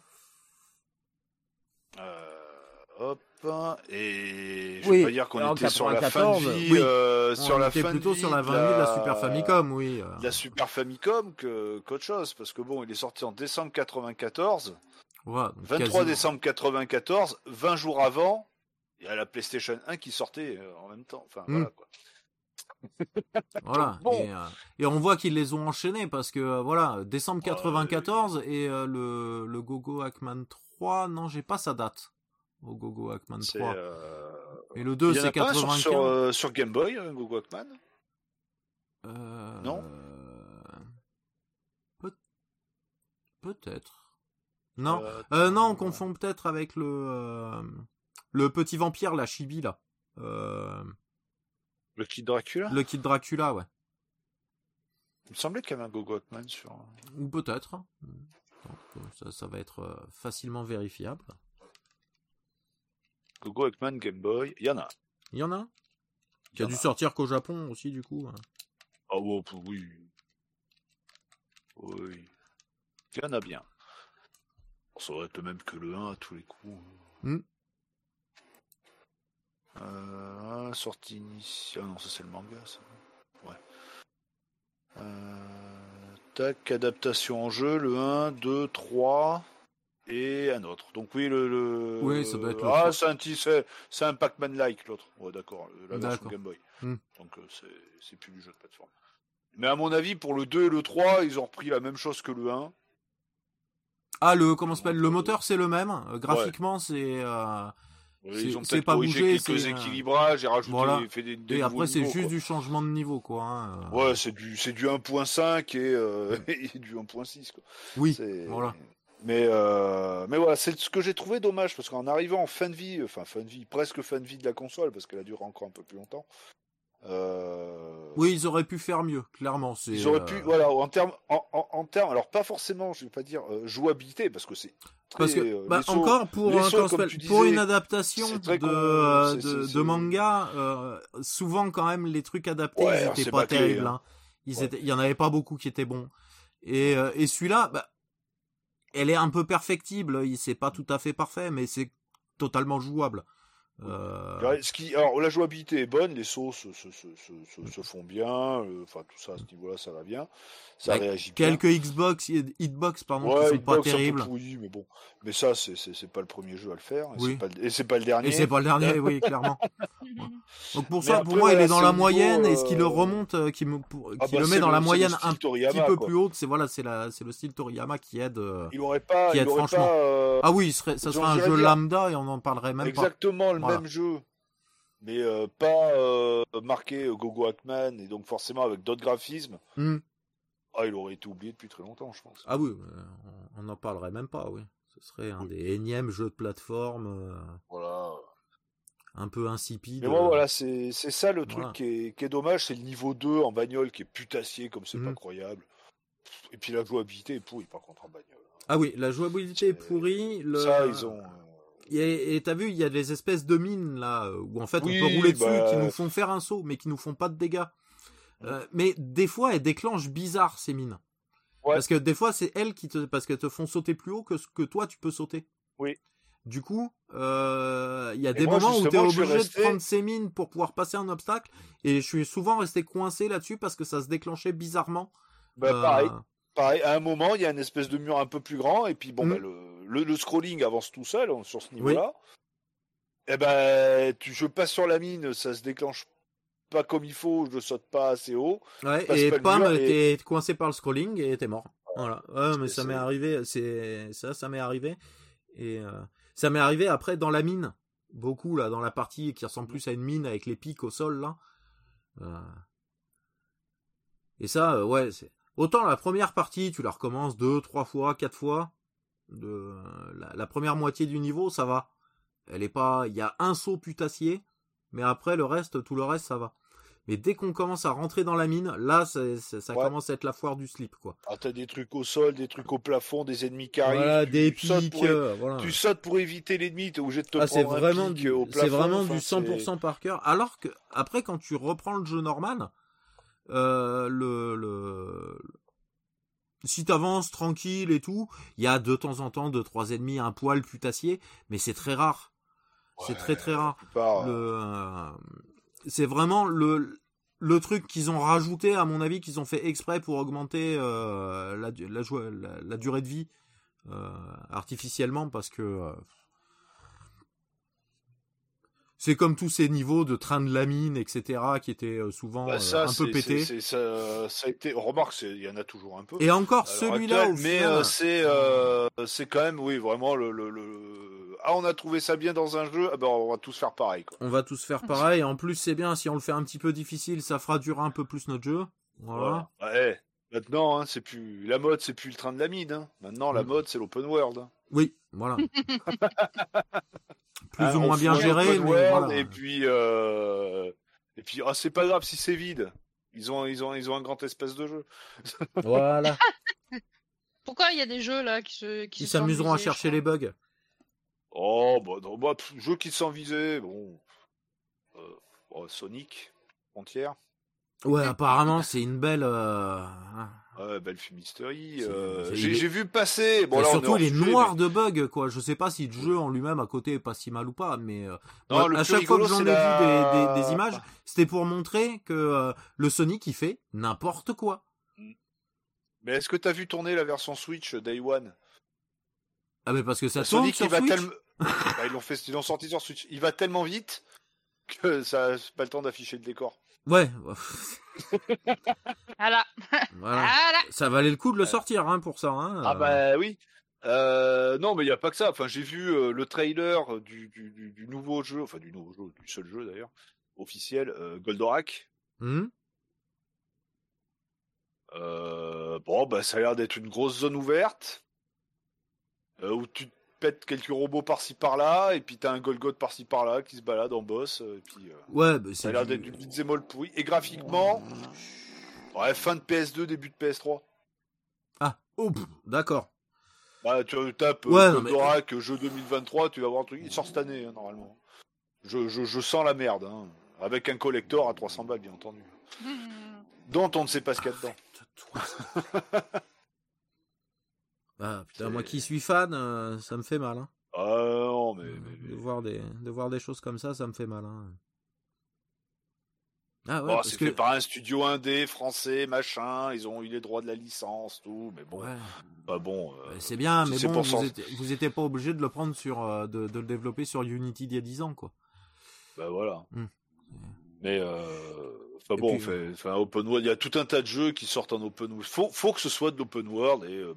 Et je vais pas dire qu'on était sur la fin de vie, sur la fin de vie de la Super Famicom, oui. La Super Famicom qu'autre chose, parce que bon, il est sorti en décembre 94, ouais, 23 quasiment. Décembre 94, 20 jours avant, il y a la PlayStation 1 qui sortait en même temps, enfin voilà quoi. Voilà. Bon. Et on voit qu'ils les ont enchaînés parce que voilà, décembre 94 et le Gogo Ackman 3, non, j'ai pas sa date. Au Gogo Ackman 3. Et le 2, c'est 95. Sur Game Boy, Gogo Ackman. Non. Peut-être. Non, non, on confond peut-être avec le petit vampire, la chibi, là. Le Kid Dracula ? Le Kid Dracula, ouais. Il me semblait qu'il y avait un Gogo Ackman sur... Ou peut-être. Donc, ça va être facilement vérifiable. Gogo Ackman, Game Boy, il y en a. Il y en a un ? Qui a dû sortir qu'au Japon aussi, du coup. Ah oh, oui. Oui. Il y en a bien. Ça aurait été le même que le 1 à tous les coups. Mm. Sortie initiale. Ah non, ça c'est le manga, ça. Ouais. Tac, adaptation en jeu, le 1, 2, 3 et un autre. Donc oui, le... Oui, ça doit être l'autre. Ah, c'est un Pac-Man-like, l'autre. Ouais, d'accord, la version Game Boy. Mm. Donc c'est plus du jeu de plateforme. Mais à mon avis, pour le 2 et le 3, ils ont repris la même chose que le 1. Ah, comment s'appelle ? Le moteur, c'est le même. Graphiquement, ouais. Ils ont peut-être corrigé quelques équilibrages et rajouté voilà. des Et après, c'est juste du changement de niveau, quoi. Hein. Ouais, c'est du 1.5 et du 1.6, quoi. Oui, voilà. Mais voilà, c'est ce que j'ai trouvé dommage, parce qu'en arrivant en presque fin de vie de la console, parce qu'elle a duré encore un peu plus longtemps... Oui, ils auraient pu faire mieux, clairement. Ils auraient pu, voilà, en termes, alors pas forcément, je vais pas dire jouabilité, parce que c'est. Parce que pour une adaptation de manga, souvent quand même les trucs adaptés, ouais, ils étaient pas terribles. Hein. Il y en avait pas beaucoup qui étaient bons. Et celui-là, elle est un peu perfectible. C'est pas tout à fait parfait, mais c'est totalement jouable. Alors la jouabilité est bonne, les sauts se font bien, enfin tout ça à ce niveau-là ça va bien, ça réagit bien. Quelques hitbox pardon qui sont pas terribles. Oui, mais bon, mais ça c'est pas le premier jeu à le faire, oui. Et c'est pas le dernier, oui clairement. Ouais. Donc pour moi il est dans la moyenne et ce qui le remonte, qui le met dans la moyenne un petit peu plus haute, c'est le style Toriyama qui aide. Il franchement. Ah oui, ça serait un jeu lambda et on en parlerait même pas. Exactement. Même jeu, mais pas marqué Gogo Ackman et donc forcément avec d'autres graphismes. Mm. Ah, il aurait été oublié depuis très longtemps, je pense. Ah oui, on n'en parlerait même pas, oui. Ce serait un des énièmes jeux de plateforme. Voilà. Un peu insipide. Mais bon, voilà, c'est ça le truc qui est dommage, c'est le niveau 2 en bagnole qui est putassier comme c'est pas croyable. Et puis la jouabilité est pourrie par contre en bagnole. Ah oui, la jouabilité est pourrie. Ça, ils ont... Et t'as vu, il y a des espèces de mines là où en fait on peut rouler dessus qui nous font faire un saut mais qui nous font pas de dégâts. Mais des fois elles déclenchent bizarre ces mines. Ouais. Parce que des fois c'est elles parce qu'elles te font sauter plus haut que ce que toi tu peux sauter. Oui. Du coup, il y a des moments où t'es obligé de prendre ces mines pour pouvoir passer un obstacle et je suis souvent resté coincé là-dessus parce que ça se déclenchait bizarrement. Pareil, à un moment, il y a une espèce de mur un peu plus grand, et puis bon, le scrolling avance tout seul sur ce niveau-là. Oui. Et je passe sur la mine, ça se déclenche pas comme il faut, je saute pas assez haut. Ouais, et t'es coincé par le scrolling et t'es mort. Voilà. Mais ça m'est arrivé, ça m'est arrivé. Et ça m'est arrivé après dans la mine, beaucoup là, dans la partie qui ressemble plus à une mine avec les pics au sol là. Et ça, c'est. Autant la première partie, tu la recommences 2, 3 fois, 4 fois. La première moitié du niveau, ça va. Elle est pas. Il y a un saut putassier, mais après tout le reste, ça va. Mais dès qu'on commence à rentrer dans la mine, là, ça commence à être la foire du slip, quoi. Ah, t'as des trucs au sol, des trucs au plafond, des ennemis qui arrivent. Voilà, des pics. Tu sautes pour éviter l'ennemi, t'es obligé de te prendre un pic au plafond. C'est vraiment du 100% par cœur. Alors que après, quand tu reprends le jeu normal. Si t'avances tranquille et tout, il y a de temps en temps 2-3 ennemis, un poil putassier, mais c'est très rare. Ouais, c'est très très rare. C'est vraiment le truc qu'ils ont rajouté, à mon avis, qu'ils ont fait exprès pour augmenter la durée de vie artificiellement, parce que c'est comme tous ces niveaux de train de la mine, etc., qui étaient souvent un peu pétés. Ça a été. Remarque, il y en a toujours un peu. Et encore celui-là. Mais c'est quand même, oui, vraiment le. Ah, on a trouvé ça bien dans un jeu. Ah ben, on va tous faire pareil, quoi. On va tous faire pareil. En plus, c'est bien si on le fait un petit peu difficile, ça fera durer un peu plus notre jeu. Voilà. Ouais. Maintenant, hein, c'est plus la mode, c'est plus le train de la mine. Hein. Maintenant, la mode, c'est l'open world. Hein. Oui, voilà. Plus ou moins bien géré, mais voilà. Et puis, oh, c'est pas grave si c'est vide. Ils ont un grand espace de jeu. Voilà. Pourquoi il y a des jeux là qui s'amuseront à chercher les bugs? Oh, bah non, bah jeux qui sont visés, bon. Sonic Frontières. Ouais, apparemment, c'est une belle. Belle fumisterie. J'ai vu passer. Bon, là, surtout, il est noir de bugs, quoi. Je sais pas si le jeu en lui-même à côté est pas si mal ou pas, mais non, à chaque fois que j'en ai vu des images, c'était pour montrer que le Sonic il fait n'importe quoi. Mais est-ce que t'as vu tourner la version Switch Day One? Ah, mais parce que ça tourne sur Switch. Bah, ils l'ont sorti sur Switch. Il va tellement vite que ça c'est pas le temps d'afficher le décor. Ouais. Voilà. Ça valait le coup de le sortir hein, pour ça. Hein. Ah bah oui. Non mais il n'y a pas que ça. Enfin, j'ai vu le trailer du nouveau jeu, enfin du nouveau jeu, du seul jeu d'ailleurs, officiel, Goldorak. Bon bah ça a l'air d'être une grosse zone ouverte où tu te pètes quelques robots par-ci par-là et puis t'as un Golgoth par-ci par-là qui se balade en boss et puis bah, ça a l'air d'être une petite zémole pourrie et graphiquement ouais, fin de PS2 début de PS3. Ah oh, d'accord. Bah tu tapes Goldorak jeu 2023, tu vas voir un truc, il sort cette année hein, normalement. Je sens la merde hein, avec un collector à 300 balles bien entendu. Dont on ne sait pas ce qu'il y a dedans. Ah putain, moi qui suis fan, ça me fait mal. Hein. Ah non, mais... De voir des choses comme ça, ça me fait mal. Hein. Ah ouais, c'est fait par un studio indé, français, machin, ils ont eu les droits de la licence, tout, mais bon. Ouais. Bah bon. C'est bien, mais bon, vous étiez pas obligé de le prendre de le développer sur Unity d'il y a 10 ans, quoi. Bah voilà. Mais open world, il y a tout un tas de jeux qui sortent en open world. Faut que ce soit de l'open world et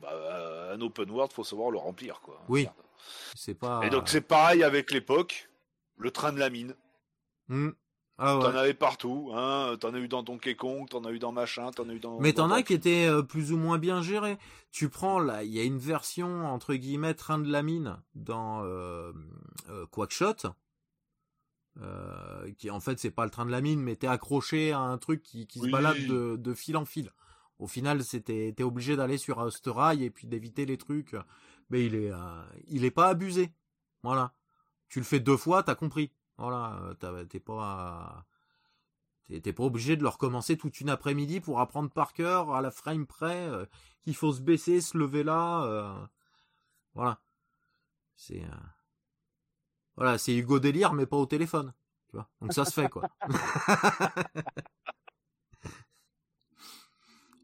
un open world, faut savoir le remplir quoi. Oui. C'est pas. Et donc c'est pareil avec l'époque, le train de la mine. Ah ouais. T'en avais partout, hein. T'en as eu dans Donkey Kong, t'en as eu dans machin, t'en as eu dans. Mais t'en as qui étaient plus ou moins bien gérés. Tu prends là, il y a une version entre guillemets train de la mine dans Quackshot. Qui en fait c'est pas le train de la mine mais t'es accroché à un truc qui se balade de fil en fil. Au final t'es obligé d'aller sur ce rail et puis d'éviter les trucs. Mais il est pas abusé. Voilà. Tu le fais 2 fois, t'as compris. Voilà. T'es pas obligé de le recommencer toute une après-midi pour apprendre par cœur à la frame près qu'il faut se baisser, se lever là. Voilà. C'est Hugo Délire, mais pas au téléphone. Tu vois. Donc ça se fait, quoi.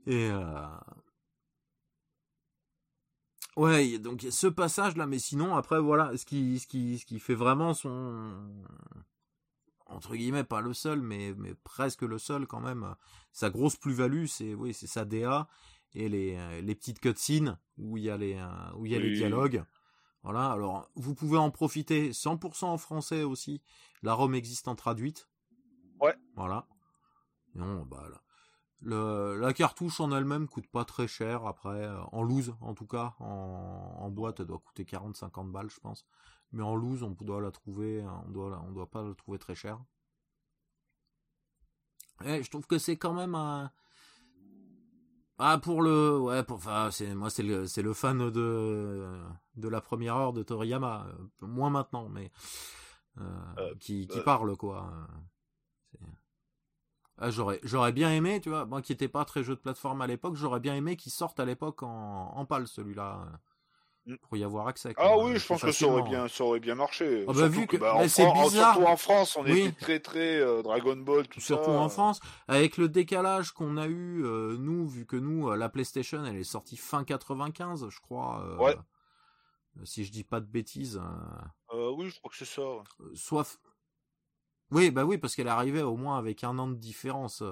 Et ouais, donc ce passage-là, mais sinon, après, voilà, ce qui fait vraiment son... Entre guillemets, pas le seul, mais presque le seul, quand même. Sa grosse plus-value, c'est sa DA et les petites cutscenes où il y a les dialogues. Voilà, alors vous pouvez en profiter 100% en français aussi. La ROM existe en traduite. Ouais. Voilà. Non, bah là. La cartouche en elle-même coûte pas très cher après. En loose, en tout cas. En boîte, elle doit coûter 40-50 balles, je pense. Mais en loose, on doit la trouver. On doit pas la trouver très cher. Et je trouve que c'est quand même un. Ah c'est le fan de la première heure de Toriyama, moins maintenant mais qui parle quoi. J'aurais bien aimé, tu vois, moi qui n'étais pas très jeu de plateforme à l'époque, j'aurais bien aimé qu'il sorte à l'époque en PAL celui-là pour y avoir accès. Ah oui, je pense que ça aurait bien marché. Ah bah, vu que c'est bizarre. Surtout en France, on était très très Dragon Ball, tout surtout ça. Surtout en France, avec le décalage qu'on a eu, nous, vu que nous, la PlayStation, elle est sortie fin 95, je crois. Ouais. Si je dis pas de bêtises. Oui, je crois que c'est ça. Oui, bah oui, parce qu'elle arrivait au moins avec 1 an de différence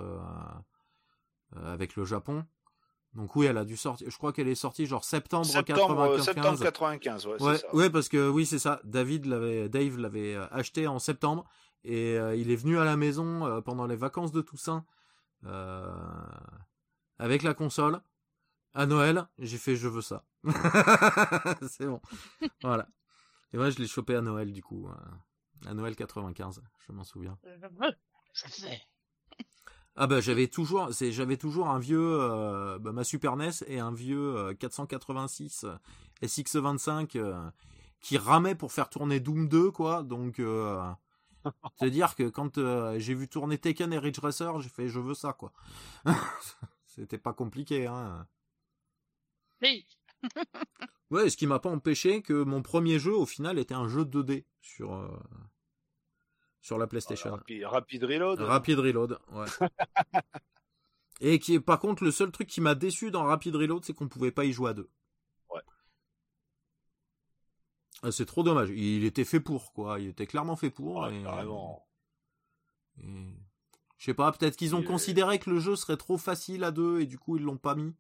avec le Japon. Donc oui, elle a dû sortir. Je crois qu'elle est sortie genre septembre 95. Ouais, c'est ça. Ouais, parce que oui, c'est ça. Dave l'avait acheté en septembre et il est venu à la maison pendant les vacances de Toussaint avec la console. À Noël, j'ai fait je veux ça. C'est bon. Voilà. Et moi, je l'ai chopé à Noël, du coup. À Noël 95, je m'en souviens. Ah bah j'avais toujours un vieux ma Super NES et un vieux 486 SX25 qui ramait pour faire tourner Doom 2 quoi. Donc c'est à dire que quand j'ai vu tourner Tekken et Ridge Racer, j'ai fait je veux ça quoi. C'était pas compliqué hein. Oui. Ouais, ce qui m'a pas empêché que mon premier jeu au final était un jeu 2D sur la PlayStation. Rapid Reload. Rapid Reload, ouais. Et qui est, par contre, le seul truc qui m'a déçu dans Rapid Reload, c'est qu'on pouvait pas y jouer à deux. Ouais. Ah, c'est trop dommage. Il était fait pour, quoi. Il était clairement fait pour. Ouais, carrément. Et... Je sais pas, peut-être qu'ils ont considéré que le jeu serait trop facile à deux et du coup, ils l'ont pas mis.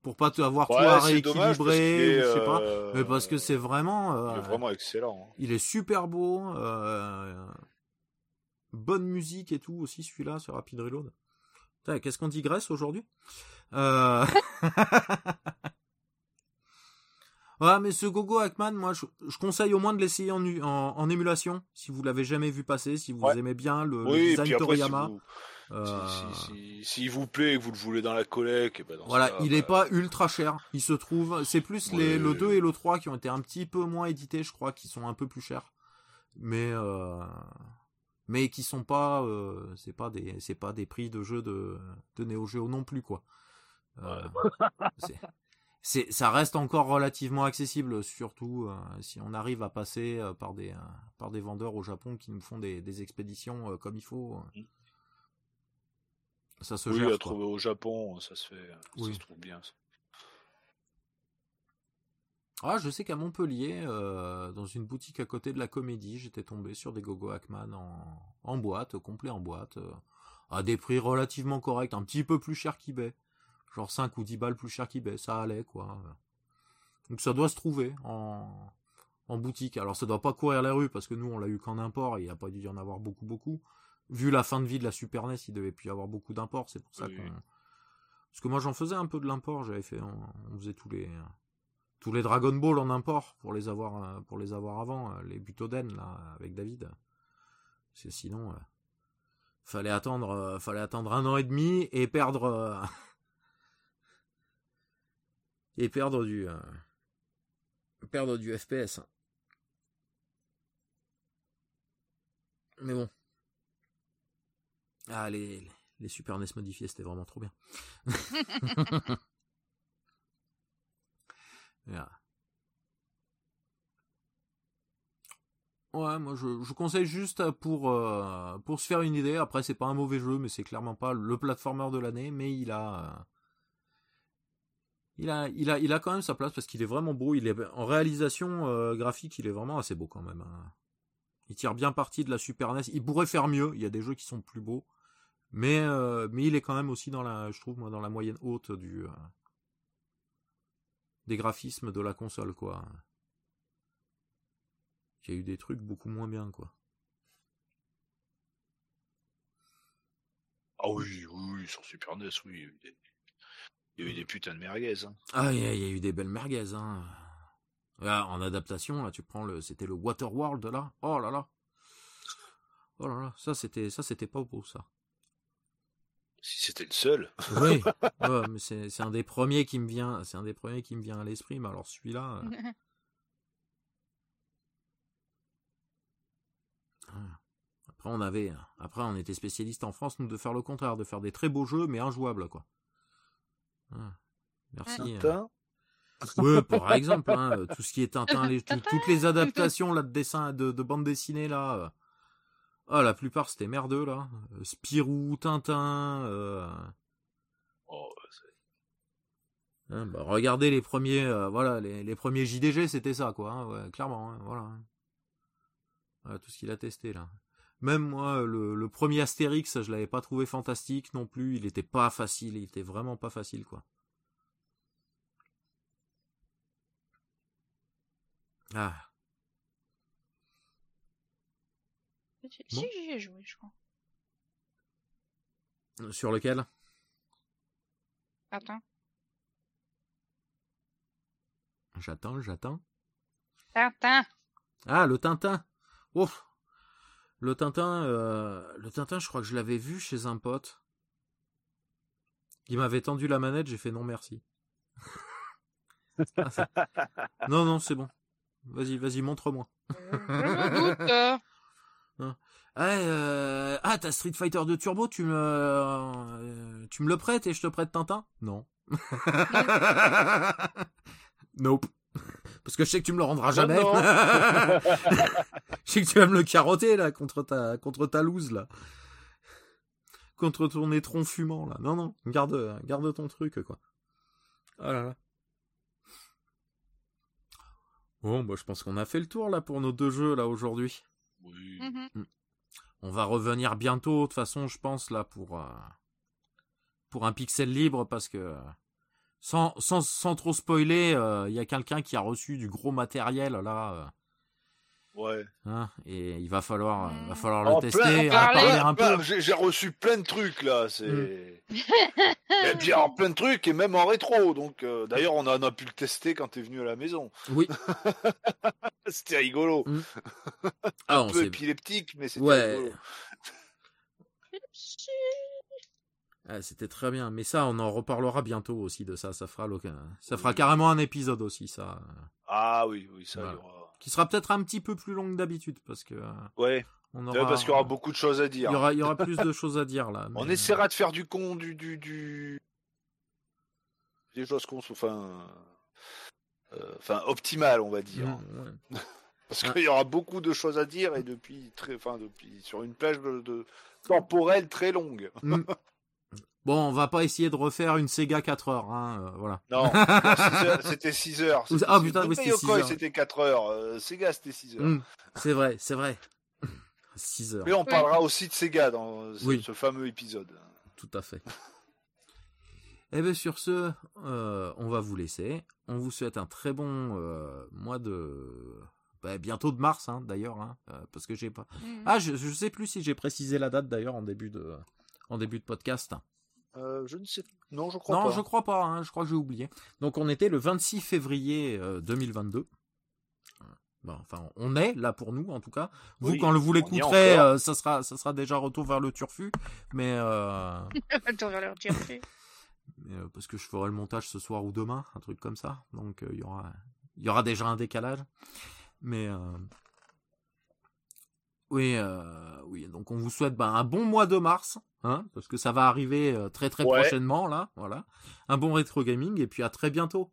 Pour pas avoir tout à rééquilibrer, je sais pas, mais parce que c'est vraiment... il est vraiment excellent. Hein. Il est super beau, bonne musique et tout, aussi celui-là, sur Rapid Reload. Putain, qu'est-ce qu'on digresse aujourd'hui Ouais, mais ce Gogo Ackman, moi, je conseille au moins de l'essayer en émulation, si vous l'avez jamais vu passer, si vous aimez bien le design Toriyama. S'il vous plaît et que vous le voulez dans la collecte, voilà, ça, il est pas ultra cher. Il se trouve, c'est plus le 2 et le 3 qui ont été un petit peu moins édités, je crois, qui sont un peu plus chers, mais qui sont pas, c'est pas des prix de jeu de Neo Geo non plus quoi. Ça reste encore relativement accessible, surtout si on arrive à passer par des vendeurs au Japon qui nous font des expéditions comme il faut. Ça se gère, à trouver au Japon, ça se fait, ça se trouve bien. Ça. Ah, je sais qu'à Montpellier, dans une boutique à côté de la Comédie, j'étais tombé sur des Gogo Ackman en boîte, complet en boîte, à des prix relativement corrects, un petit peu plus cher qu'eBay, genre 5 ou 10 balles plus cher qu'eBay, ça allait quoi. Donc ça doit se trouver en boutique. Alors ça doit pas courir la rue parce que nous on l'a eu qu'en import, il n'y a pas dû y en avoir beaucoup. Vu la fin de vie de la Super NES, il devait plus y avoir beaucoup d'imports, c'est pour ça qu'on... Parce que moi, j'en faisais un peu de l'import, on faisait tous les Dragon Ball en import pour les avoir avant, les Butoden, là, avec David. Parce que sinon, fallait attendre 1 an et demi et perdre... et perdre du FPS. Mais bon. Ah, les Super NES modifiés, c'était vraiment trop bien. Yeah. Ouais, moi je conseille juste pour se faire une idée. Après, c'est pas un mauvais jeu, mais c'est clairement pas le platformer de l'année, mais il a quand même sa place parce qu'il est vraiment beau. Il est en réalisation graphique, il est vraiment assez beau quand même. Hein. Il tire bien parti de la Super NES. Il pourrait faire mieux. Il y a des jeux qui sont plus beaux, mais il est quand même aussi dans la moyenne haute des graphismes de la console quoi. Il y a eu des trucs beaucoup moins bien quoi. Ah oui, sur Super NES, oui. Il y a eu des putains de merguez. Hein. Ah il y a eu des belles merguez hein. Là, en adaptation, là, tu prends c'était le Waterworld, là. Oh là là. Ça, c'était pas beau, ça. Si c'était le seul. Oui. Ouais, mais c'est un des premiers qui me vient, à l'esprit, mais alors celui-là. Après, on était spécialistes en France, nous, de faire le contraire, de faire des très beaux jeux, mais injouables, quoi. Merci. Oui, par exemple, hein, tout ce qui est Tintin, toutes les adaptations là, de dessins de bandes dessinées là. La plupart c'était merdeux là. Spirou, Tintin. Regardez les premiers, les premiers JDG, c'était ça quoi, hein, ouais, clairement. Hein, voilà, tout ce qu'il a testé là. Même moi, le premier Astérix, je l'avais pas trouvé fantastique non plus. Il était pas facile, il était vraiment pas facile quoi. Ah. Si, j'y ai joué, je crois. Sur lequel ? Attends. J'attends. Tintin. Ah, le Tintin. Ouf. Le Tintin, je crois que je l'avais vu chez un pote. Il m'avait tendu la manette, j'ai fait non merci. Non, c'est bon. Vas-y, montre-moi. Je doute. Ah, t'as Street Fighter 2 Turbo, tu me le prêtes et je te prête Tintin ? Non. Nope. Parce que je sais que tu me le rendras jamais. Non. Je sais que tu vas me le carotter là contre ta loose là. Contre ton étron fumant là. Non, garde ton truc quoi. Oh là là. Bon, bah, je pense qu'on a fait le tour là pour nos deux jeux là aujourd'hui. Oui. Mm-hmm. On va revenir bientôt de toute façon, je pense là pour un pixel libre parce que sans trop spoiler, il y a quelqu'un qui a reçu du gros matériel là. Ouais. Hein, et il va falloir le tester, parler un peu. J'ai reçu plein de trucs là, c'est et puis, alors, plein de trucs et même en rétro. Donc d'ailleurs, on a pu le tester quand t'es venu à la maison. Oui. C'était rigolo. Un peu épileptique, mais c'était rigolo. Ah, c'était très bien, mais ça on en reparlera bientôt aussi de ça, ça fera carrément un épisode aussi ça. Ah oui, ça voilà. Il y aura... qui sera peut-être un petit peu plus long que d'habitude parce que parce qu'il y aura beaucoup de choses à dire. Il y aura plus de choses à dire là. Mais... on essaiera de faire des choses optimales, on va dire. Ouais. Parce qu'il y aura beaucoup de choses à dire et depuis sur une plage de temporelle très longue. Bon, on va pas essayer de refaire une Sega 4 heures, hein, voilà. Non, c'était 6 heures. Ah putain, oui, c'était 6 heures. C'était 4 heures, Sega c'était 6 heures. C'est vrai. 6 heures. Mais on parlera aussi de Sega dans ce fameux épisode. Tout à fait. Eh bien, sur ce, on va vous laisser. On vous souhaite un très bon mois de... bientôt de mars, hein, d'ailleurs, hein, parce que j'ai pas... Ah, je sais plus si j'ai précisé la date, d'ailleurs, en début de podcast. Je ne sais pas. Non, je crois pas. Non, je crois pas. Hein. Je crois que j'ai oublié. Donc, on était le 26 février 2022. Bon, enfin, on est là pour nous, en tout cas. Vous, quand vous l'écouterez, ça sera déjà retour vers le turfu. Mais retour vers le turfu. Parce que je ferai le montage ce soir ou demain, un truc comme ça. Donc, il y aura déjà un décalage. Mais oui. Donc, on vous souhaite un bon mois de mars. Hein, parce que ça va arriver très prochainement là, voilà. Un bon rétro gaming et puis à très bientôt.